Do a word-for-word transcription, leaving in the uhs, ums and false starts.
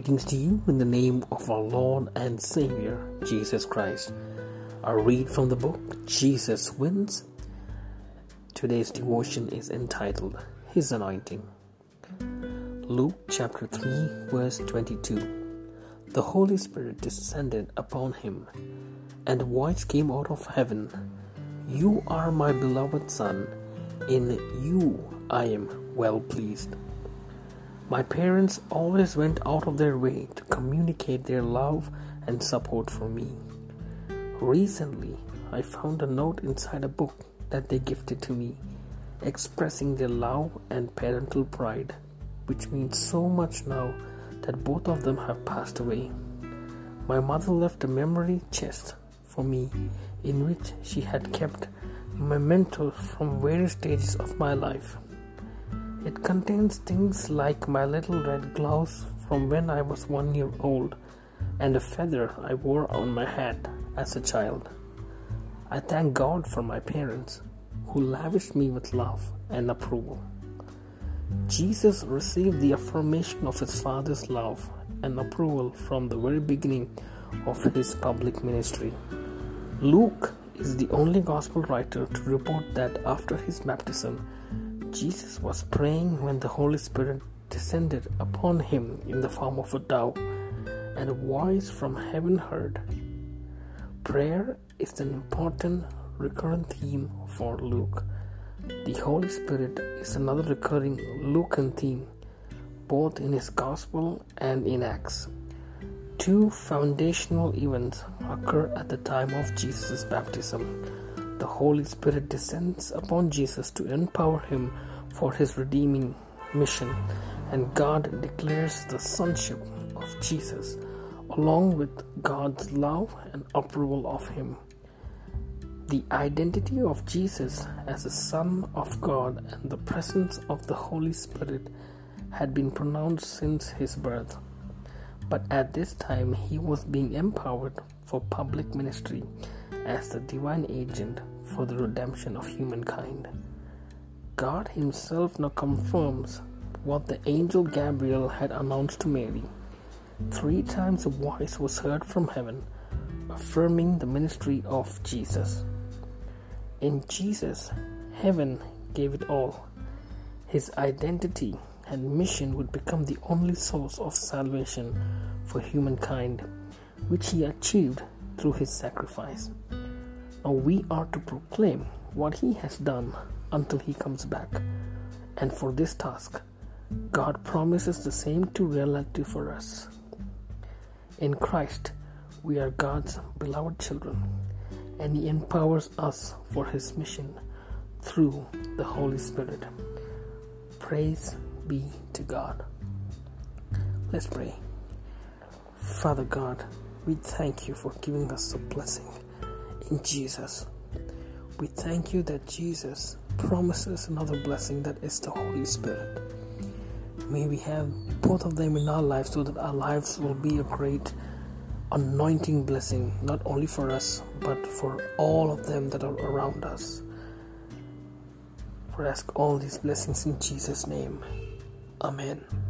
Greetings to you in the name of our Lord and Savior, Jesus Christ. I read from the book, Jesus Wins. Today's devotion is entitled, His Anointing. Luke chapter three, verse twenty-two. The Holy Spirit descended upon him, and a voice came out of heaven. You are my beloved Son, in you I am well pleased. My parents always went out of their way to communicate their love and support for me. Recently, I found a note inside a book that they gifted to me, expressing their love and parental pride, which means so much now that both of them have passed away. My mother left a memory chest for me in which she had kept mementos from various stages of my life. It contains things like my little red gloves from when I was one year old and a feather I wore on my hat as a child. I thank God for my parents who lavished me with love and approval. Jesus received the affirmation of his Father's love and approval from the very beginning of his public ministry. Luke is the only gospel writer to report that after his baptism, Jesus was praying when the Holy Spirit descended upon him in the form of a dove, and a voice from heaven heard. Prayer is an important recurrent theme for Luke. The Holy Spirit is another recurring Lucan theme, both in his Gospel and in Acts. Two foundational events occur at the time of Jesus' baptism. The Holy Spirit descends upon Jesus to empower him for his redeeming mission, and God declares the sonship of Jesus, along with God's love and approval of him. The identity of Jesus as the Son of God and the presence of the Holy Spirit had been pronounced since his birth, but at this time he was being empowered for public ministry as the divine agent for the redemption of humankind. God himself now confirms what the angel Gabriel had announced to Mary. Three times a voice was heard from heaven, affirming the ministry of Jesus. In Jesus, heaven gave it all. His identity and mission would become the only source of salvation for humankind, which he achieved through his sacrifice. Now we are to proclaim what he has done until he comes back. And for this task, God promises the same to reality for us. In Christ, we are God's beloved children, and he empowers us for his mission through the Holy Spirit. Praise be to God. Let's pray. Father God, we thank you for giving us the blessing in Jesus. We thank you that Jesus promises another blessing, that is the Holy Spirit. May we have both of them in our lives so that our lives will be a great anointing blessing, not only for us, but for all of them that are around us. We ask all these blessings in Jesus' name. Amen.